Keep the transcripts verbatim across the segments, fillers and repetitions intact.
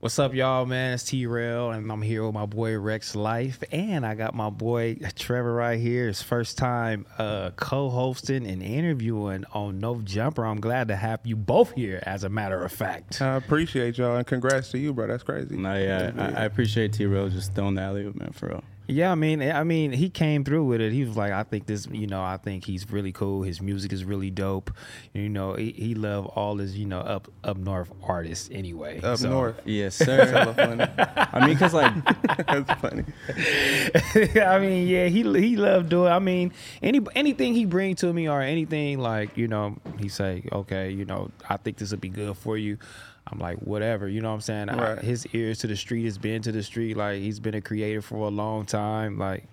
What's up, y'all, man? It's T-Rail, and I'm here with my boy Rex Life, and I got my boy Trevor right here. His first time uh, co-hosting and interviewing on No Jumper. I'm glad to have you both here, as a matter of fact. I appreciate y'all, and congrats to you, bro. That's crazy. No, yeah, yeah. I, I appreciate T-Rail just throwing the alley-oop, man, for real. Yeah, I mean, I mean, he came through with it. He was like, I think this, you know, I think he's really cool. His music is really dope. You know, he, he loved all his, you know, up up north artists anyway. Up so. north. Yes, sir. That's funny. I mean, because, like, that's funny. I mean, yeah, he he loved doing, I mean, any anything he bring to me or anything, like, you know, he say, okay, you know, I think this would be good for you. I'm like, whatever, you know what I'm saying? Right. I, his ears to the street has been to the street. Like, he's been a creator for a long time. Like,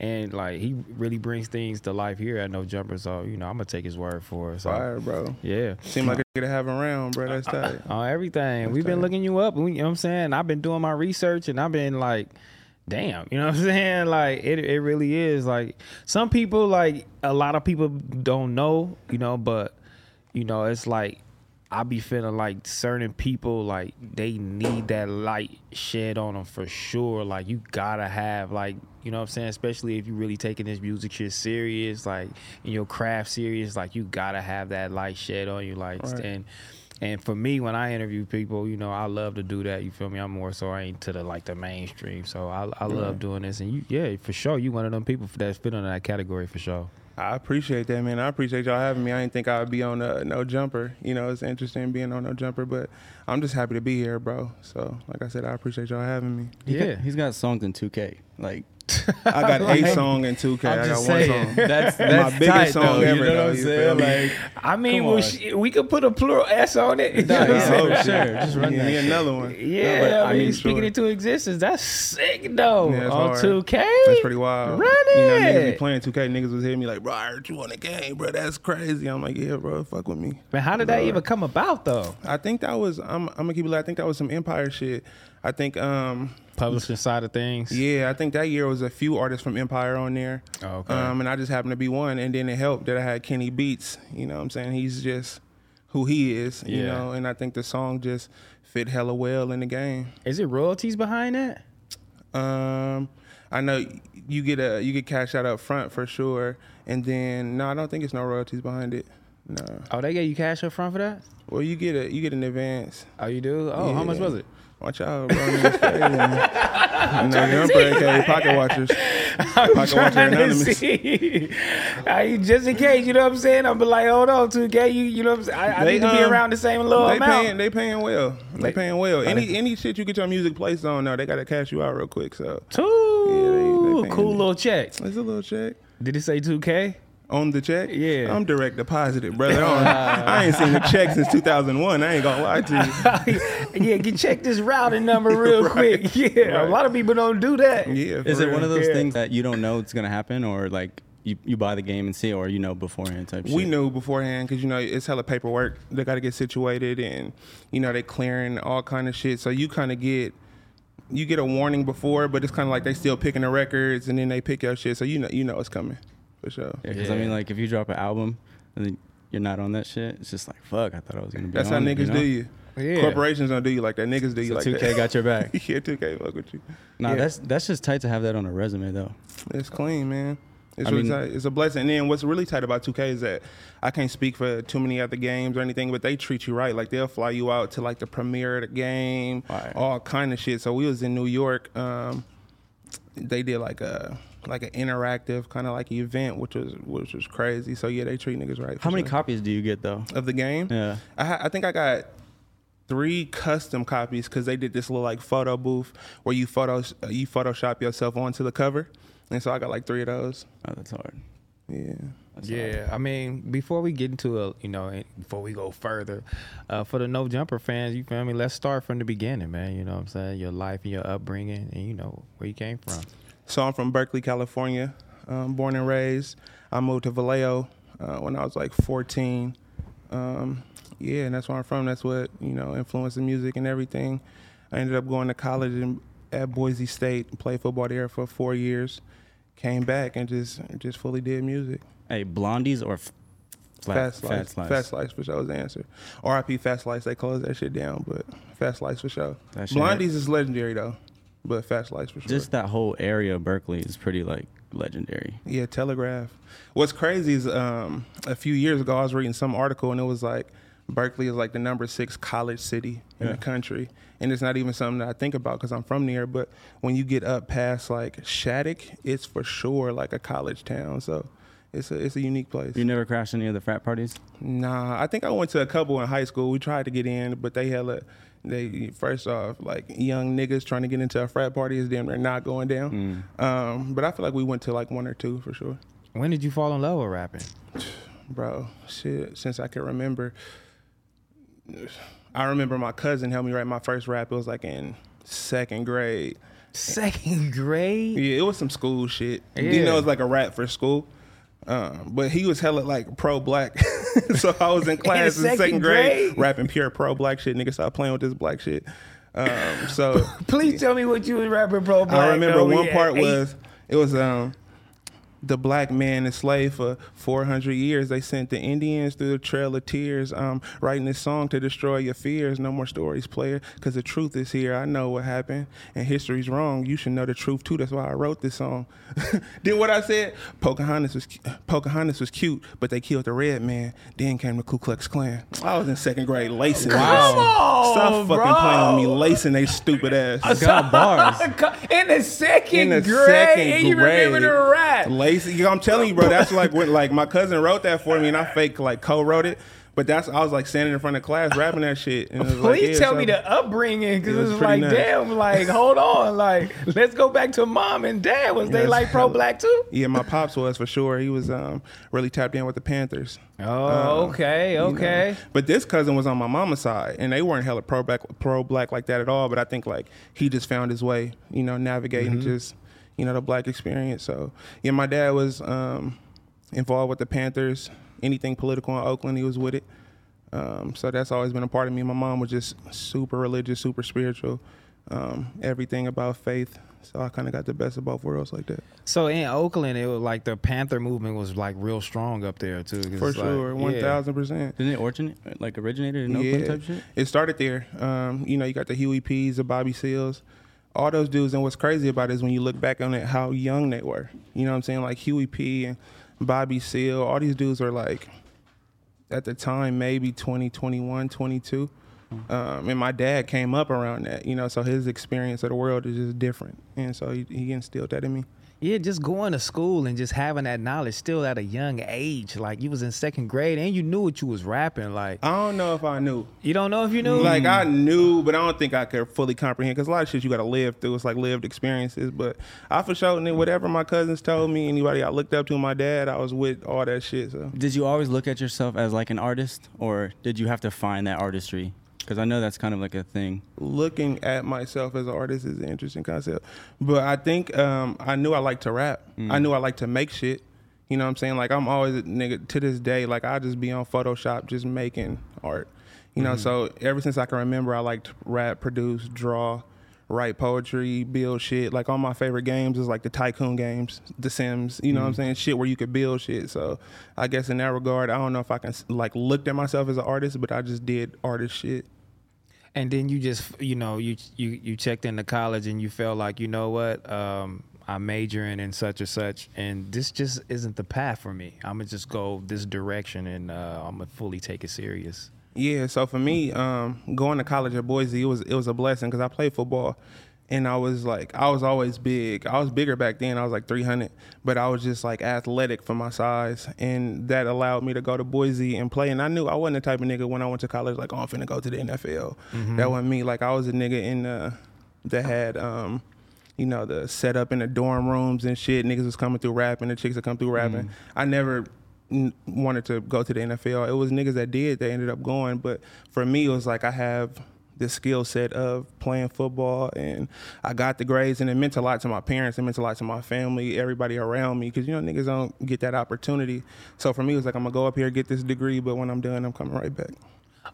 and like, he really brings things to life here at No Jumper. So, you know, I'm going to take his word for it. So. Fire, bro. Yeah. Seems like a nigga to have around, bro. That's tight. Oh, uh, uh, everything. That's We've tight. been looking you up. You know what I'm saying? I've been doing my research, and I've been like, damn, you know what I'm saying? Like, it it really is. Like, some people, like, a lot of people don't know, you know, but, you know, it's like, I be feeling like certain people, like, they need that light shed on them for sure. Like, you gotta have, like, you know what I'm saying? Especially if you really taking this music shit serious, like, and your craft serious, like, you gotta have that light shed on you. Like, right. and and for me, when I interview people, you know, I love to do that. You feel me? I'm more so I ain't to the, like, the mainstream. So I, I love right. doing this. And you, yeah, for sure, you one of them people that fit under that category for sure. I appreciate that, man. I appreciate y'all having me. I didn't think I would be on uh, No Jumper. You know, it's interesting being on No Jumper, but I'm just happy to be here, bro. So, like I said, I appreciate y'all having me. He yeah, got, he's got songs in two K. Like, I got like, a song in two K. I got saying, one song. That's, that's my biggest tight, song though, ever. You know what I'm saying? Like, I mean, well, she, we could put a plural S on it. No, yeah, oh, sure. Just run yeah, that. Another one. Yeah, no, like, I mean, mean speaking sure. into existence, that's sick though. Yeah, on hard. two K, that's pretty wild. Run it. You know, niggas be playing two K. Niggas was hitting me like, bro, I heard you on the game, bro. That's crazy. I'm like, yeah, bro, fuck with me. Man, how did bro. that even come about though? I think that was. I'm, I'm gonna keep it. Like, I think that was some Empire shit. I think. um Publishing side of things. Yeah, I think that year was a few artists from Empire on there. Oh, okay. Um, and I just happened to be one. And then it helped that I had Kenny Beats. You know what I'm saying? He's just who he is, yeah. you know? And I think the song just fit hella well in the game. Is it royalties behind that? Um, I know you get a you get cash out up front for sure. And then, no, I don't think it's no royalties behind it. No. Oh, they gave you cash up front for that? Well, you get a you get an advance. Oh, you do? Oh, yeah. How much was it? Watch out, bro. I'm No Jumper, aka Pocket Watchers. I'm Pocket Watcher Anonymous. I, just in case, you know what I'm saying? I'm like, hold on, two K. You, you know what I'm saying? I, I they, need to um, be around the same little they amount. Paying, they paying well. They like, paying well. Any they, any shit you get your music placed on now, they got to cash you out real quick. So, Ooh, yeah, they, they cool little check. It's a little check. Did it say two K? On the check? Yeah. I'm direct deposited, brother. I, I ain't seen a check since two thousand one. I ain't going to lie to you. Yeah, get check this routing number real right. quick. Yeah, right. A lot of people don't do that. Yeah. Is it real. one of those yeah. things that you don't know it's going to happen, or like you, you buy the game and see, or you know beforehand type we shit? We knew beforehand because, you know, it's hella paperwork. They got to get situated and, you know, they clearing all kind of shit. So you kind of get... You get a warning before, but it's kind of like they still picking the records and then they pick your shit. So you know, you know it's coming. For sure. Yeah, because yeah. I mean, like, if you drop an album and then you're not on that shit, it's just like, fuck, I thought I was going to be That's on how niggas it, you know? do you. Yeah. Corporations don't do you like that. Niggas do you so like two K that. two K got your back. Yeah, two K fuck with you. Nah, yeah. that's that's just tight to have that on a resume, though. It's clean, man. It's I really mean, tight. It's a blessing. And then what's really tight about two K is that I can't speak for too many other games or anything, but they treat you right. Like, they'll fly you out to, like, the premiere of the game, right. all kind of shit. So we was in New York. Um, they did, like, a... like an interactive kind of like event, which was which was crazy. So yeah, they treat niggas right. How many sure. copies do you get though of the game? Yeah, I, ha- I think I got three custom copies because they did this little like photo booth where you photo uh, you Photoshop yourself onto the cover, and so I got like three of those. Oh, that's hard. Yeah. That's yeah. Hard. I mean, before we get into a you know before we go further, uh, for the No Jumper fans, you feel me? Let's start from the beginning, man. You know what I'm saying? Your life and your upbringing, and you know where you came from. So I'm from Berkeley, California, um, born and raised. I moved to Vallejo uh, when I was like fourteen. Um, yeah, and that's where I'm from. That's what, you know, influenced the music and everything. I ended up going to college in, at Boise State, played football there for four years, came back and just just fully did music. Hey, Blondies or... F- Fast Lights. Fast Lights for sure is the answer. R I P Fast Lights, they closed that shit down, but Fast Lights for sure. Blondies is legendary though, but Fast Lights for sure. Just that whole area of Berkeley is pretty like legendary. Yeah, Telegraph. What's crazy is um, a few years ago I was reading some article and it was like Berkeley is like the number six college city in yeah. the country. And it's not even something that I think about because I'm from there. But when you get up past like Shattuck, it's for sure like a college town. So it's a, it's a unique place. You never crashed any of the frat parties? Nah, I think I went to a couple in high school. We tried to get in, but they hella, they first off, like young niggas trying to get into a frat party is damn near not going down. Mm. Um, but I feel like we went to like one or two for sure. When did you fall in love with rapping? Bro, shit, since I can remember. I remember my cousin helped me write my first rap. It was like in second grade. Second grade? Yeah, it was some school shit. Yeah. You know, it was like a rap for school. Um, but he was hella like pro-black. So I was in class in, in second, second grade, grade rapping pure pro-black shit. Nigga, stop playing with this black shit. Um, so please tell me what you was rapping pro-black. I remember no, one part eight. was, it was... um. The black man enslaved for four hundred years. They sent the Indians through the Trail of Tears. Um, writing this song to destroy your fears. No more stories, player, because the truth is here. I know what happened, and history's wrong. You should know the truth, too. That's why I wrote this song. Then what I said? Pocahontas was, Pocahontas was cute, but they killed the red man. Then came the Ku Klux Klan. I was in second grade lacing. Wow. Come on, Stop bro. fucking playing on me, lacing they stupid ass. I got bars. In the second in the grade, second and you grade, remember the rap. I'm telling you, bro, that's like when like my cousin wrote that for me and I fake like co-wrote it. But that's I was like standing in front of class rapping that shit. And it was Please like, yeah, tell so me the upbringing because it was, it was like, nuts. damn, like hold on, like let's go back to mom and dad. Was they that's like pro black too? Yeah, my pops was for sure. He was um, really tapped in with the Panthers. Oh, um, okay, okay. You know. But this cousin was on my mama's side, and they weren't hella pro black, pro black like that at all. But I think like he just found his way, you know, navigating mm-hmm. just. you know, the black experience. So yeah, my dad was um, involved with the Panthers, anything political in Oakland, he was with it. Um, so that's always been a part of me. My mom was just super religious, super spiritual, um, everything about faith. So I kind of got the best of both worlds like that. So in Oakland, it was like the Panther movement was like real strong up there too. For sure, like, one thousand percent. Yeah. Didn't it origin, like originated in Oakland yeah. type shit? It started there. Um, you know, you got the Huey P's, the Bobby Seales. All those dudes, and what's crazy about it is when you look back on it, how young they were. You know what I'm saying? Like Huey P and Bobby Seale, all these dudes are like, at the time, maybe twenty, twenty-one, twenty-two. Um, and my dad came up around that, you know, so his experience of the world is just different. And so he, he instilled that in me. Yeah, just going to school and just having that knowledge still at a young age. Like, you was in second grade and you knew what you was rapping. Like, I don't know if I knew. You don't know if you knew? Like, I knew, but I don't think I could fully comprehend because a lot of shit you got to live through. It's like lived experiences. But I for sure knew whatever my cousins told me, anybody I looked up to, my dad, I was with all that shit. So. Did you always look at yourself as, like, an artist? Or did you have to find that artistry? Because I know that's kind of like a thing. Looking at myself as an artist is an interesting concept. But I think um, I knew I liked to rap. Mm. I knew I liked to make shit. You know what I'm saying? Like, I'm always, nigga, to this day, like, I just be on Photoshop just making art. You mm. know, so ever since I can remember, I liked to rap, produce, draw, write poetry, build shit. Like, all my favorite games is, like, the Tycoon games, The Sims, you know mm. what I'm saying? Shit where you could build shit. So I guess in that regard, I don't know if I can, like, looked at myself as an artist, but I just did artist shit. And then you just, you know, you you you checked into college and you felt like, you know what, um, I'm majoring in such or such, and this just isn't the path for me. I'm going to just go this direction, and uh, I'm going to fully take it serious. Yeah, so for me, um, going to college at Boise, it was it was a blessing because I played football. And I was like, I was always big. I was bigger back then. I was like three hundred, but I was just like athletic for my size. And that allowed me to go to Boise and play. And I knew I wasn't the type of nigga when I went to college, like, oh, I'm finna go to the N F L. Mm-hmm. That wasn't me. Like, I was a nigga in the, that had, um, you know, the setup in the dorm rooms and shit. Niggas was coming through rapping. The chicks would come through rapping. Mm. I never n- wanted to go to the N F L. It was niggas that did that ended up going. But for me, it was like I have the skill set of playing football, and I got the grades, and it meant a lot to my parents, it meant a lot to my family, everybody around me, because, you know, niggas don't get that opportunity. So for me, it was like, I'm gonna go up here, get this degree, but when I'm done, I'm coming right back.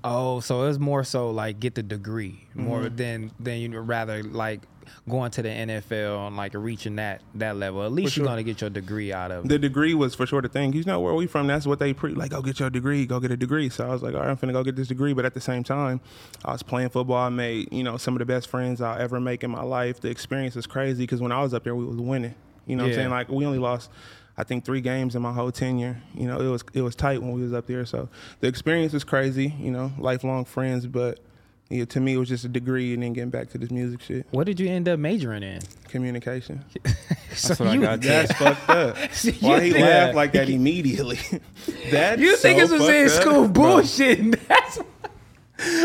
Oh, so it was more so like get the degree more mm-hmm. than than you'd rather like going to the N F L and like reaching that that level. At least for you're sure. gonna get your degree out of it. The degree was for sure the thing. You know where we from? That's what they pre like. Go get your degree. Go get a degree. So I was like, all right, I'm finna go get this degree. But at the same time, I was playing football. I made you know some of the best friends I'll ever make in my life. The experience is crazy because when I was up there, we was winning. You know yeah. what I'm saying? Like we only lost. I think three games in my whole tenure. You know, it was it was tight when we was up there. So the experience was crazy, you know, lifelong friends. But yeah, to me, it was just a degree and then getting back to this music shit. What did you end up majoring in? Communication. so That's what I got. That's fucked up. Why he laughed like that immediately? That's You think so it was in school up, bullshit. That's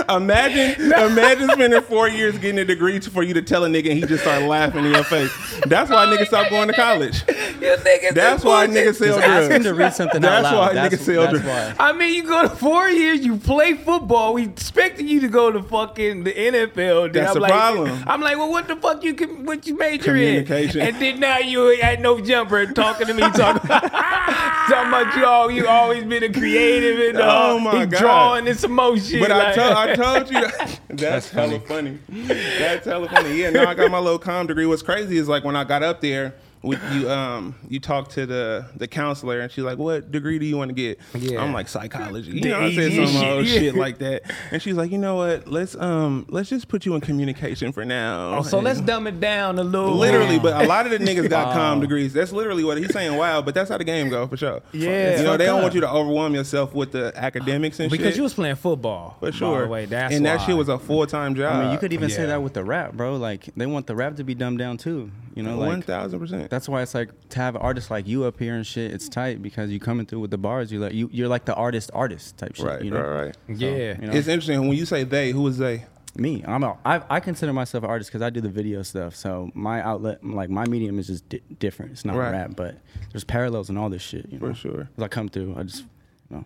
Imagine, no. imagine spending four years getting a degree for you to tell a nigga and he just start laughing in your face. That's why niggas stop going to college. You think it's that's why niggas sell drugs. Him to read something that's out loud. Why that's, niggas sell drugs. I mean, you go to four years, you play football. We expecting you to go to fucking the N F L. That's the like, problem. I'm like, well, what the fuck you what you major Communication. in? And then now you at No Jumper talking to me talking, talking about you all. You always been a creative and uh, oh my God. drawing this emotion. But like, I tell I told you that. That's, That's hella funny. funny. That's hella funny. Yeah, now I got my little comm degree. What's crazy is like when I got up there, we, you um you talk to the the counselor and she's like, "What degree do you want to get?" Yeah. I'm like, "Psychology." You the know, I said some shit. old shit like that, and she's like, "You know what? Let's um let's just put you in communication for now." Oh, so and let's dumb it down a little. Literally, wow. But a lot of the niggas got wow. comm degrees. That's literally what he's saying. Wow, but that's how the game go for sure. Yeah, you know they don't want you to overwhelm yourself with the academics and because shit. Because you was playing football for sure. By the way, that's and why. That shit was a full time job. I mean, you could even yeah. say that with the rap, bro. Like they want the rap to be dumbed down too. You know, like one thousand percent. That's why it's like to have artists like you up here and shit. It's tight because you coming through with the bars. You like you, you're like the artist, artist type shit. Right, you know? right, right. So, yeah, you know? It's interesting when you say they. Who is they? Me. I'm a. I, I consider myself an artist because I do the video stuff. So my outlet, like my medium, is just di- different. It's not right. rap, but there's parallels in all this shit. You know? For sure. As I come through, I just. No.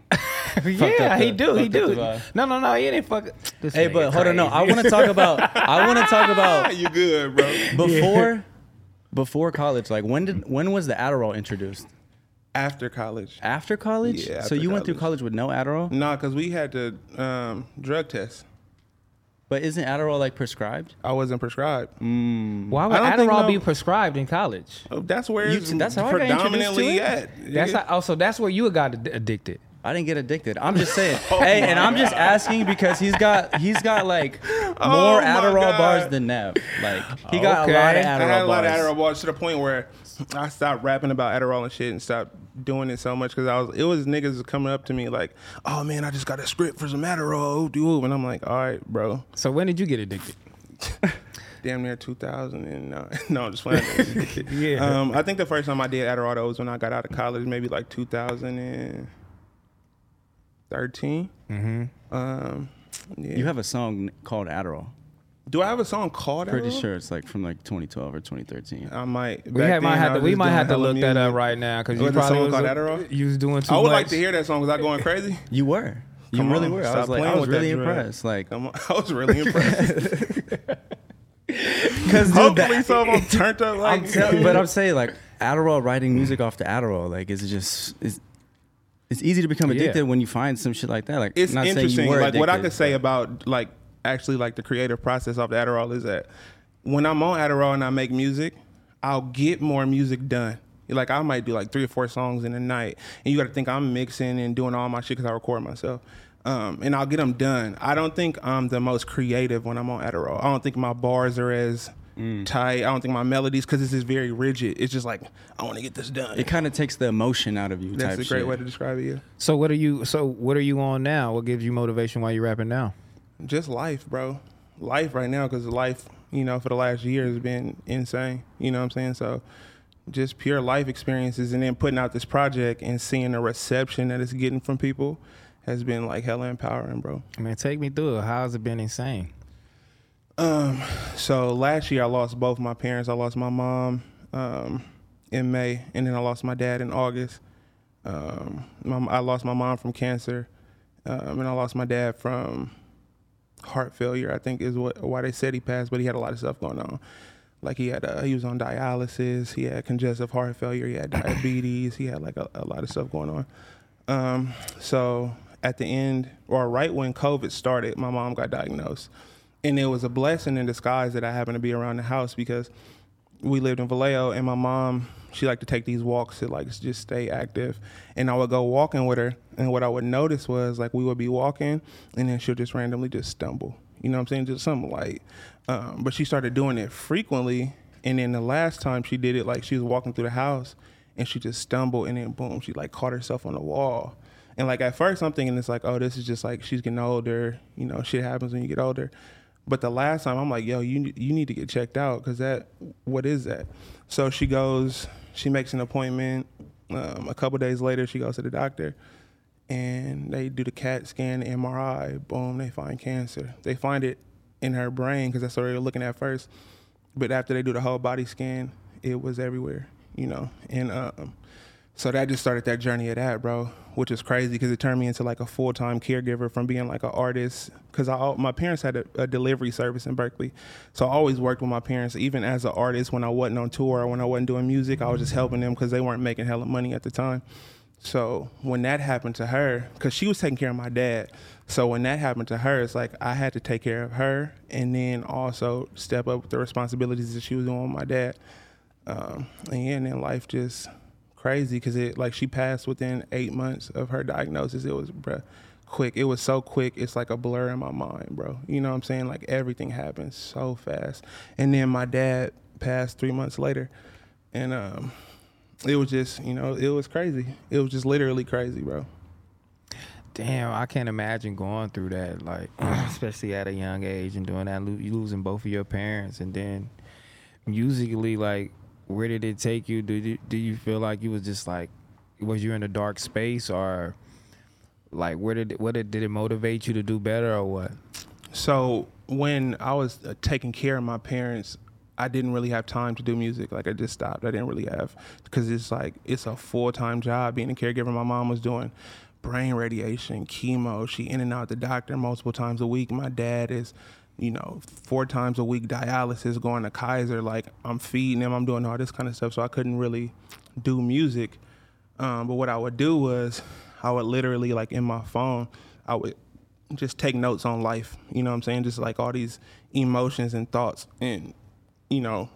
yeah, the, he do, he do. No, no, no, he didn't fuck. This hey, but hold crazy. on, no. I want to talk about. I want to talk about. You good, bro? Before. Yeah. Before college, like when did when was the Adderall introduced? After college. After college? Yeah. After so you college. went through college with no Adderall? No, nah, because we had to um, drug test. But isn't Adderall like prescribed? I wasn't prescribed. Mm. Why would Adderall no, be prescribed in college? Oh, that's where it's you, that's how predominantly I got introduced to it. At. That's how, also that's where you got ad- addicted. I didn't get addicted. I'm just saying. oh hey, and I'm God. just asking because he's got he's got like more oh Adderall God. bars than Nev. Like he got okay. a lot of Adderall bars. I had a lot bars. of Adderall bars to the point where I stopped rapping about Adderall and shit and stopped doing it so much because I was it was niggas coming up to me like, "Oh man, I just got a script for some Adderall, dude," and I'm like, "All right, bro." So when did you get addicted? Damn near two thousand nine. No, I'm just playing. yeah. Um, I think the first time I did Adderall though was when I got out of college, maybe like two thousand thirteen Mm-hmm. Um, yeah. You have a song called Adderall. Do I have a song called Pretty Adderall? Pretty sure it's like from like twenty twelve or twenty thirteen. I might. We might have to. We might have to look music. that up right now because you probably song was called a, Adderall. You was doing too I would much. like to hear that song. Was I going crazy? You were. You Come really on, were. I was like, I was really impressed. Like, I was really impressed. Because hopefully someone turned up like. I'm but I'm saying like Adderall writing music off the Adderall like is just is. It's easy to become addicted yeah. when you find some shit like that. Like it's not interesting. Saying you were like addicted, what I could say about like actually like the creative process of the Adderall is that when I'm on Adderall and I make music, I'll get more music done. Like I might do like three or four songs in a night, and you got to think I'm mixing and doing all my shit because I record myself. Um, and I'll get them done. I don't think I'm the most creative when I'm on Adderall. I don't think my bars are as Mm. tight. I don't think my melodies, because this is very rigid. It's just like I want to get this done. It kind of takes the emotion out of you. That's type a great shit. way to describe it. Yeah. So what are you? So what are you on now? What gives you motivation while you're rapping now? Just life, bro. Life right now, because life, you know, for the last year has been insane. You know what I'm saying? So just pure life experiences, and then putting out this project and seeing the reception that it's getting from people has been like hella empowering, bro. I mean, take me through it. How's it been insane? Um, so last year I lost both my parents. I lost my mom, um, in May, and then I lost my dad in August. Um, my, I lost my mom from cancer, um, and I lost my dad from heart failure, I think is what, why they said he passed, but he had a lot of stuff going on. Like he had, uh, he was on dialysis, he had congestive heart failure, he had diabetes, he had like a, a lot of stuff going on. Um, so at the end, or right when COVID started, my mom got diagnosed. And it was a blessing in disguise that I happened to be around the house, because we lived in Vallejo, and my mom, she liked to take these walks to like just stay active. And I would go walking with her, and what I would notice was like we would be walking, and then she'll just randomly just stumble. You know what I'm saying? Just something light. Um, but she started doing it frequently, and then the last time she did it, like she was walking through the house, and she just stumbled, and then boom, she like caught herself on the wall. And like at first I'm thinking it's like, oh, this is just like she's getting older. You know, shit happens when you get older. But the last time I'm like, yo, you you need to get checked out, because that, what is that? So she goes, she makes an appointment. Um, a couple days later, she goes to the doctor, and they do the CAT scan, the M R I, boom, they find cancer. They find it in her brain, because that's what they were looking at first. But after they do the whole body scan, it was everywhere, you know? And um, so that just started that journey of that, bro, which is crazy, because it turned me into like a full-time caregiver from being like an artist, because I, my parents had a, a delivery service in Berkeley. So I always worked with my parents, even as an artist, when I wasn't on tour or when I wasn't doing music, I was just helping them because they weren't making hella money at the time. So when that happened to her, because she was taking care of my dad, so when that happened to her, it's like I had to take care of her and then also step up with the responsibilities that she was doing with my dad. Um, and, yeah, and then life just crazy, because it like she passed within eight months of her diagnosis. It was bruh, quick. It was so quick. It's like a blur in my mind, bro. You know what I'm saying? Like everything happened so fast. And then my dad passed three months later. And um it was just, you know, it was crazy. It was just literally crazy, bro. Damn, I can't imagine going through that, like, especially at a young age and doing that, you losing both of your parents. And then musically, like, where did it take you? Do you, do you feel like you was just, like, was you in a dark space, or, like, where did, what did, did it motivate you to do better or what? So when I was taking care of my parents, I didn't really have time to do music. Like, I just stopped. I didn't really have, because it's like, it's a full-time job being a caregiver. My mom was doing brain radiation, chemo. She in and out the doctor multiple times a week. My dad is, you know, four times a week dialysis, going to Kaiser. Like, I'm feeding him. I'm doing all this kind of stuff. So I couldn't really do music. Um, but what I would do was I would literally, like, in my phone, I would just take notes on life. You know what I'm saying? Just, like, all these emotions and thoughts and, you know,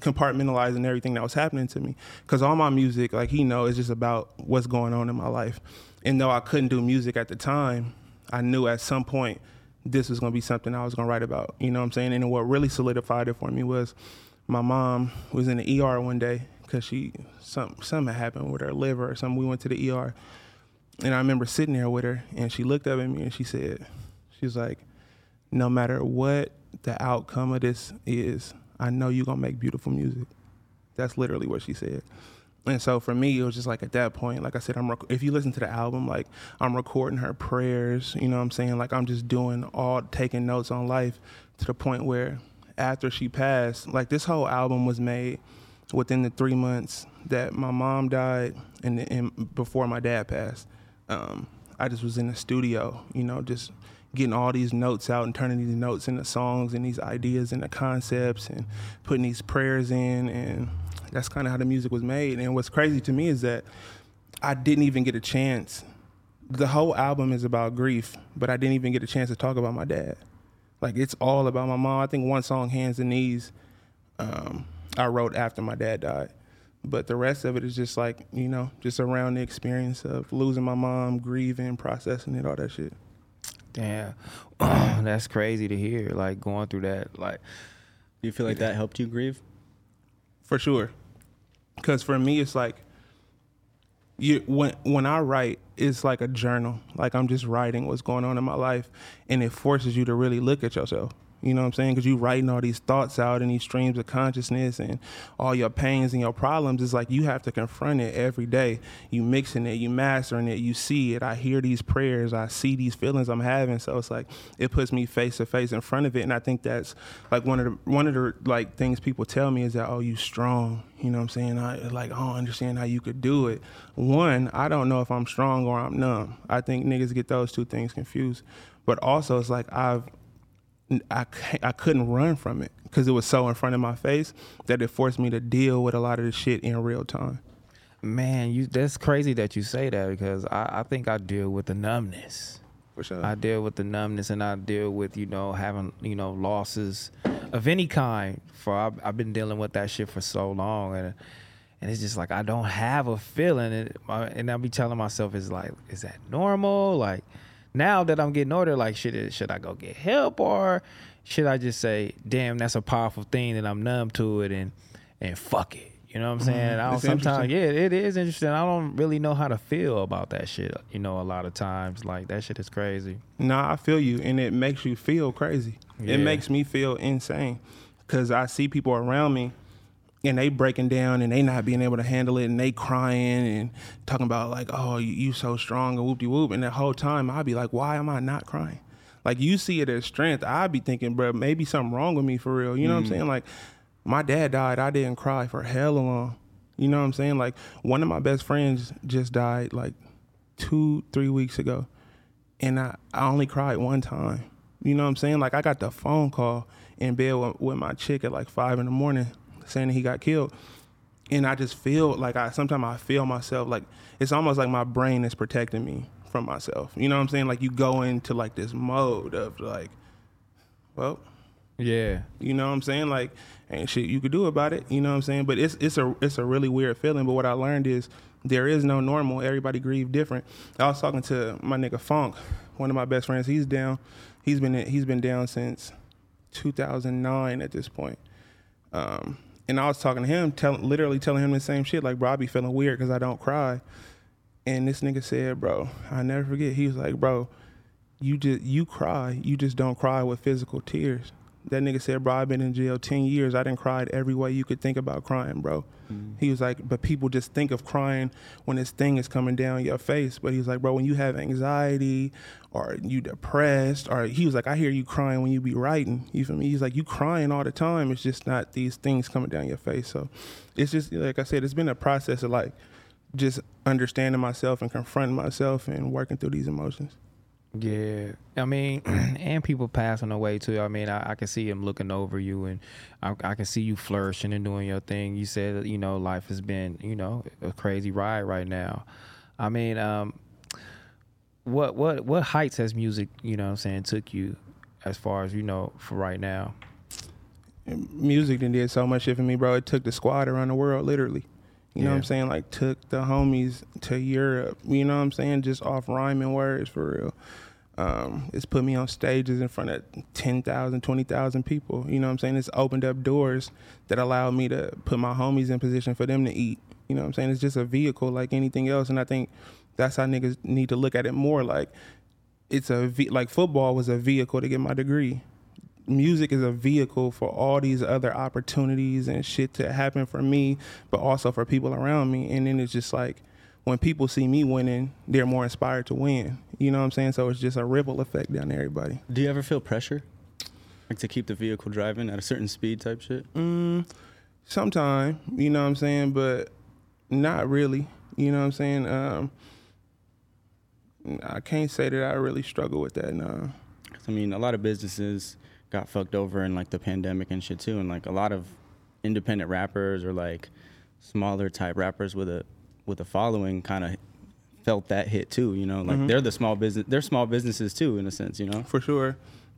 compartmentalizing everything that was happening to me. Because all my music, like he knows, is just about what's going on in my life. And though I couldn't do music at the time, I knew at some point this was going to be something I was going to write about. You know what I'm saying? And what really solidified it for me was my mom was in the E R one day because she, something, something happened with her liver or something. We went to the E R. And I remember sitting there with her, and she looked up at me and she said, she was like, no matter what the outcome of this is, I know you're going to make beautiful music. That's literally what she said. And so for me, it was just like at that point, like I said, I'm rec- if you listen to the album, like I'm recording her prayers, you know what I'm saying? Like I'm just doing all, taking notes on life to the point where after she passed, like this whole album was made within the three months that my mom died and, and before my dad passed. Um, I just was in the studio, you know, just getting all these notes out and turning these notes into songs and these ideas into concepts and putting these prayers in, and that's kind of how the music was made. And what's crazy to me is that I didn't even get a chance. The whole album is about grief, but I didn't even get a chance to talk about my dad. Like, it's all about my mom. I think one song, Hands and Knees, um, I wrote after my dad died. But the rest of it is just like, you know, just around the experience of losing my mom, grieving, processing it, all that shit. Yeah, that's crazy to hear, like, going through that. Like, do you feel like that helped you grieve? For sure. Because for me, it's like, you when when I write, it's like a journal. Like, I'm just writing what's going on in my life, and it forces you to really look at yourself. You know what I'm saying? Because you're writing all these thoughts out and these streams of consciousness and all your pains and your problems. It's like you have to confront it every day. You mixing it, you mastering it, you see it. I hear these prayers. I see these feelings I'm having. So it's like it puts me face to face in front of it. And I think that's like one of the one of the like things people tell me is that, oh, you strong. You know what I'm saying? I like I don't understand how you could do it. One, I don't know if I'm strong or I'm numb. I think niggas get those two things confused. But also it's like I've I, I couldn't run from it because it was so in front of my face that it forced me to deal with a lot of this shit in real time. Man, you that's crazy that you say that, because I, I think I deal with the numbness. For sure. I deal with the numbness, and I deal with, you know, having, you know, losses of any kind. For I've, I've been dealing with that shit for so long, and and it's just like I don't have a feeling, and, and I'll be telling myself, it's like, is that normal? Like, now that I'm getting older, like, should, should I go get help, or should I just say, damn, that's a powerful thing, and I'm numb to it, and and fuck it. You know what I'm saying? Mm, I don't, sometimes, yeah, it is interesting. I don't really know how to feel about that shit, you know, a lot of times. Like, that shit is crazy. Nah, I feel you, and it makes you feel crazy. Yeah. It makes me feel insane, because I see people around me, and they breaking down, and they not being able to handle it, and they crying, and talking about, like, oh, you, you so strong, and whoop-de-whoop. And the whole time, I'd be like, why am I not crying? Like, you see it as strength. I'd be thinking, bro, maybe something wrong with me for real. You know mm. what I'm saying? Like, my dad died. I didn't cry for hella long. You know what I'm saying? Like, one of my best friends just died like two, three weeks ago. And I, I only cried one time. You know what I'm saying? Like, I got the phone call in bed with, with my chick at like five in the morning saying that he got killed. And I just feel like I, sometimes I feel myself, like, it's almost like my brain is protecting me from myself. You know what I'm saying? Like, you go into like this mode of like, well, yeah, you know what I'm saying? Like, ain't shit you could do about it, you know what I'm saying? But it's it's a it's a really weird feeling. But what I learned is there is no normal. Everybody grieves different. I was talking to my nigga Funk, one of my best friends. He's down. He's been he's been down since two thousand nine at this point. Um, and I was talking to him, tell, literally telling him the same shit. Like, bro, I be feeling weird because I don't cry. And this nigga said, bro, I never forget. He was like, bro, you just you cry. You just don't cry with physical tears. That nigga said, bro, I've been in jail ten years. I done cried every way you could think about crying, bro. Mm. He was like, but people just think of crying when this thing is coming down your face. But he was like, bro, when you have anxiety or you depressed, or he was like, I hear you crying when you be writing. You feel me? He's like, you crying all the time. It's just not these things coming down your face. So it's just, like I said, it's been a process of like just understanding myself and confronting myself and working through these emotions. Yeah, I mean, and people passing away too. I mean, I, I can see him looking over you, and I, I can see you flourishing and doing your thing. You said, you know, life has been, you know, a crazy ride right now. I mean, um, what what what heights has music, you know what I'm saying, took you as far as, you know, for right now? Music done did so much shit for me, bro. It took the squad around the world, literally. You know yeah. what I'm saying? Like, took the homies to Europe. You know what I'm saying? Just off rhyming words, for real. Um, it's put me on stages in front of ten thousand, twenty thousand people. You know what I'm saying? It's opened up doors that allowed me to put my homies in position for them to eat. You know what I'm saying? It's just a vehicle like anything else. And I think that's how niggas need to look at it more. Like, it's a ve- like football was a vehicle to get my degree. Music is a vehicle for all these other opportunities and shit to happen for me, but also for people around me. And then it's just like, when people see me winning, they're more inspired to win. You know what I'm saying? So it's just a ripple effect down to everybody. Do you ever feel pressure? Like, to keep the vehicle driving at a certain speed type shit? Mm, sometime, you know what I'm saying? But not really, you know what I'm saying? Um, I can't say that I really struggle with that, no. I mean, a lot of businesses got fucked over in like the pandemic and shit too, and like a lot of independent rappers or like smaller type rappers with a with a following kind of felt that hit too, you know, like mm-hmm. they're the small business they're small businesses too in a sense, you know, for sure.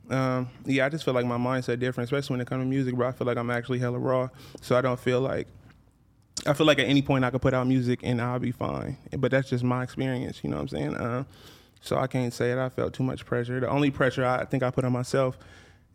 Um yeah, I just feel like my mindset different, especially when it comes to music, bro. I feel like I'm actually hella raw, so I don't feel like I feel like at any point I could put out music and I'll be fine, but that's just my experience, you know what I'm saying? Uh, so I can't say that I felt too much pressure. The only pressure I think I put on myself